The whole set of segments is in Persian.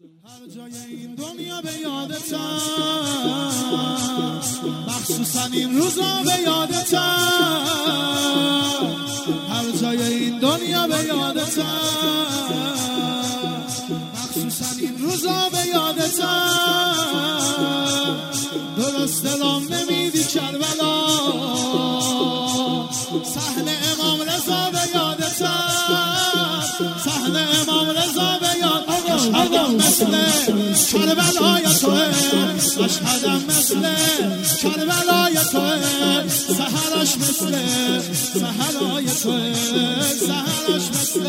هر جای این دنیا به یادتم، مخصوصا این روزا به یادتم، هر جای این دنیا به یادتم، مخصوصا این روزا به یادتم، درست دلم نمیدی کربلا، صحن امام رضا به یادتم، صحن امام رضا به یادتم، اشهدم مثل کربلای توه، اشهدم مثل کربلای توه، سحرش مثل سحرای توه، سحرش مثل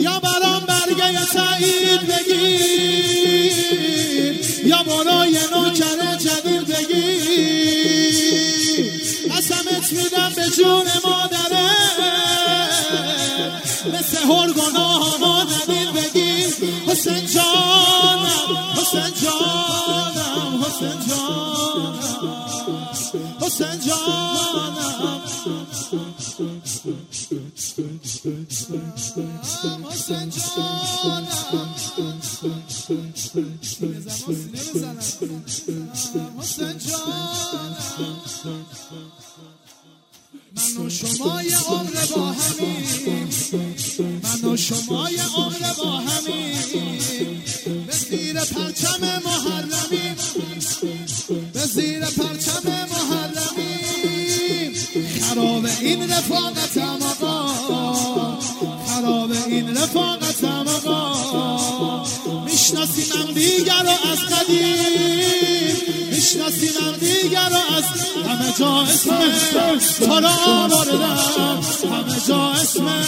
یا برام برگه سعید بگیر، یا برای نوکر جدید بگیر، قسمت میدم به جون مادره، مثل هر گناه ما ندید بگی، حسین جانم، حسین جانم، حسین جانم، حسین جانم، حسین جانم. من و شما یه عمر با همین، من و شما یه عمر با همین، به زیر پرچم محرمی، به زیر پرچم محرمی، خراب این رفاقتم آقا، خراب این رفاقتم آقا، میشناسیمم دیگر رو از قدیم، میشناسیمم دیگر رو از همه جا اسمه تو را آوردم، همه جا اسمه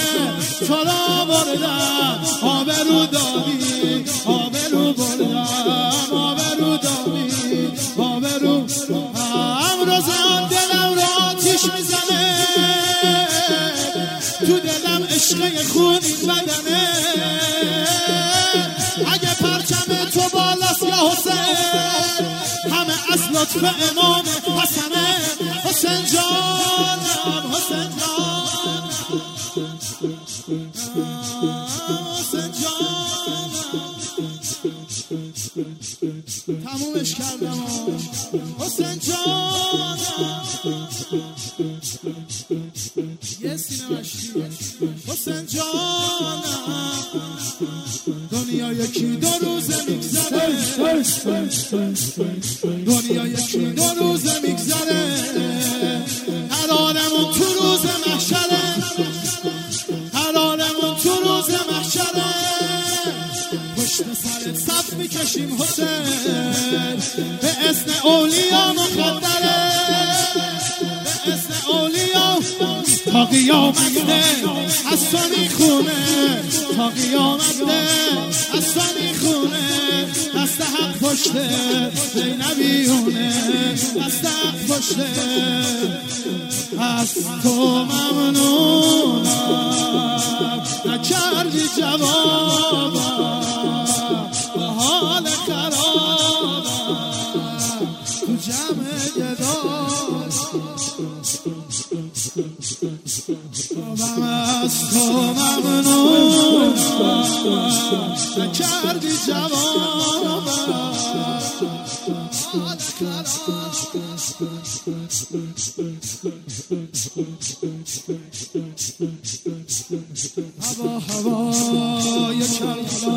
تو را آوردم، آبرو دادی آبرو بردم، آبرو دادی آبرو بردم، روز آن دلم را آتیش میزنه، تو دلم عشقه خون این بدنه، اگه پرچم تو بالاست یا حسین، همه از لطف امام حسنه، حسین جانم، حسین جانم، حسین جانم، تمومش کردم، حسین جانم، یه سینه مشکیه، حسین جانم، دنیا یکی دو روزه میگذره، دنیا یکی دو روزه میگذره، قرارمون تو روز محشره، قرارمون تو روز محشره، پشت سرت صف میکشیم حسین، به اسم اولیا مقدره، به اسم اولیا تا قیامته از تو میخونه، تا قیامته از تو میخونه، دست حق پشته زینبیونه، دست حق پشته، از تو ممنونم نکردی جوابم، به حال خرابم تو جمع گدام، بابم از تو ممنونم نکردی جوابم، حال خرابم، هوا هوای کربلا،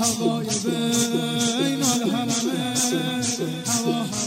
هوای بین الحرمین، هوا هوای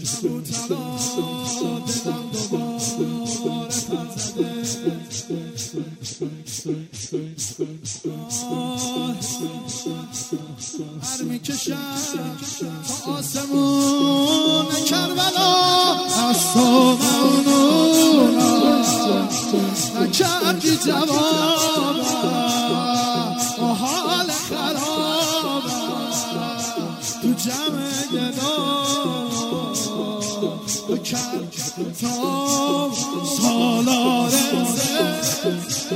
کبوترا دلم دوباره پر زده، پر میکشم تا آسمون کربلا، از تو ممنونم نکردی جوابم، با حال خرابم تو جمع گدا، تو کرد تا سالار زد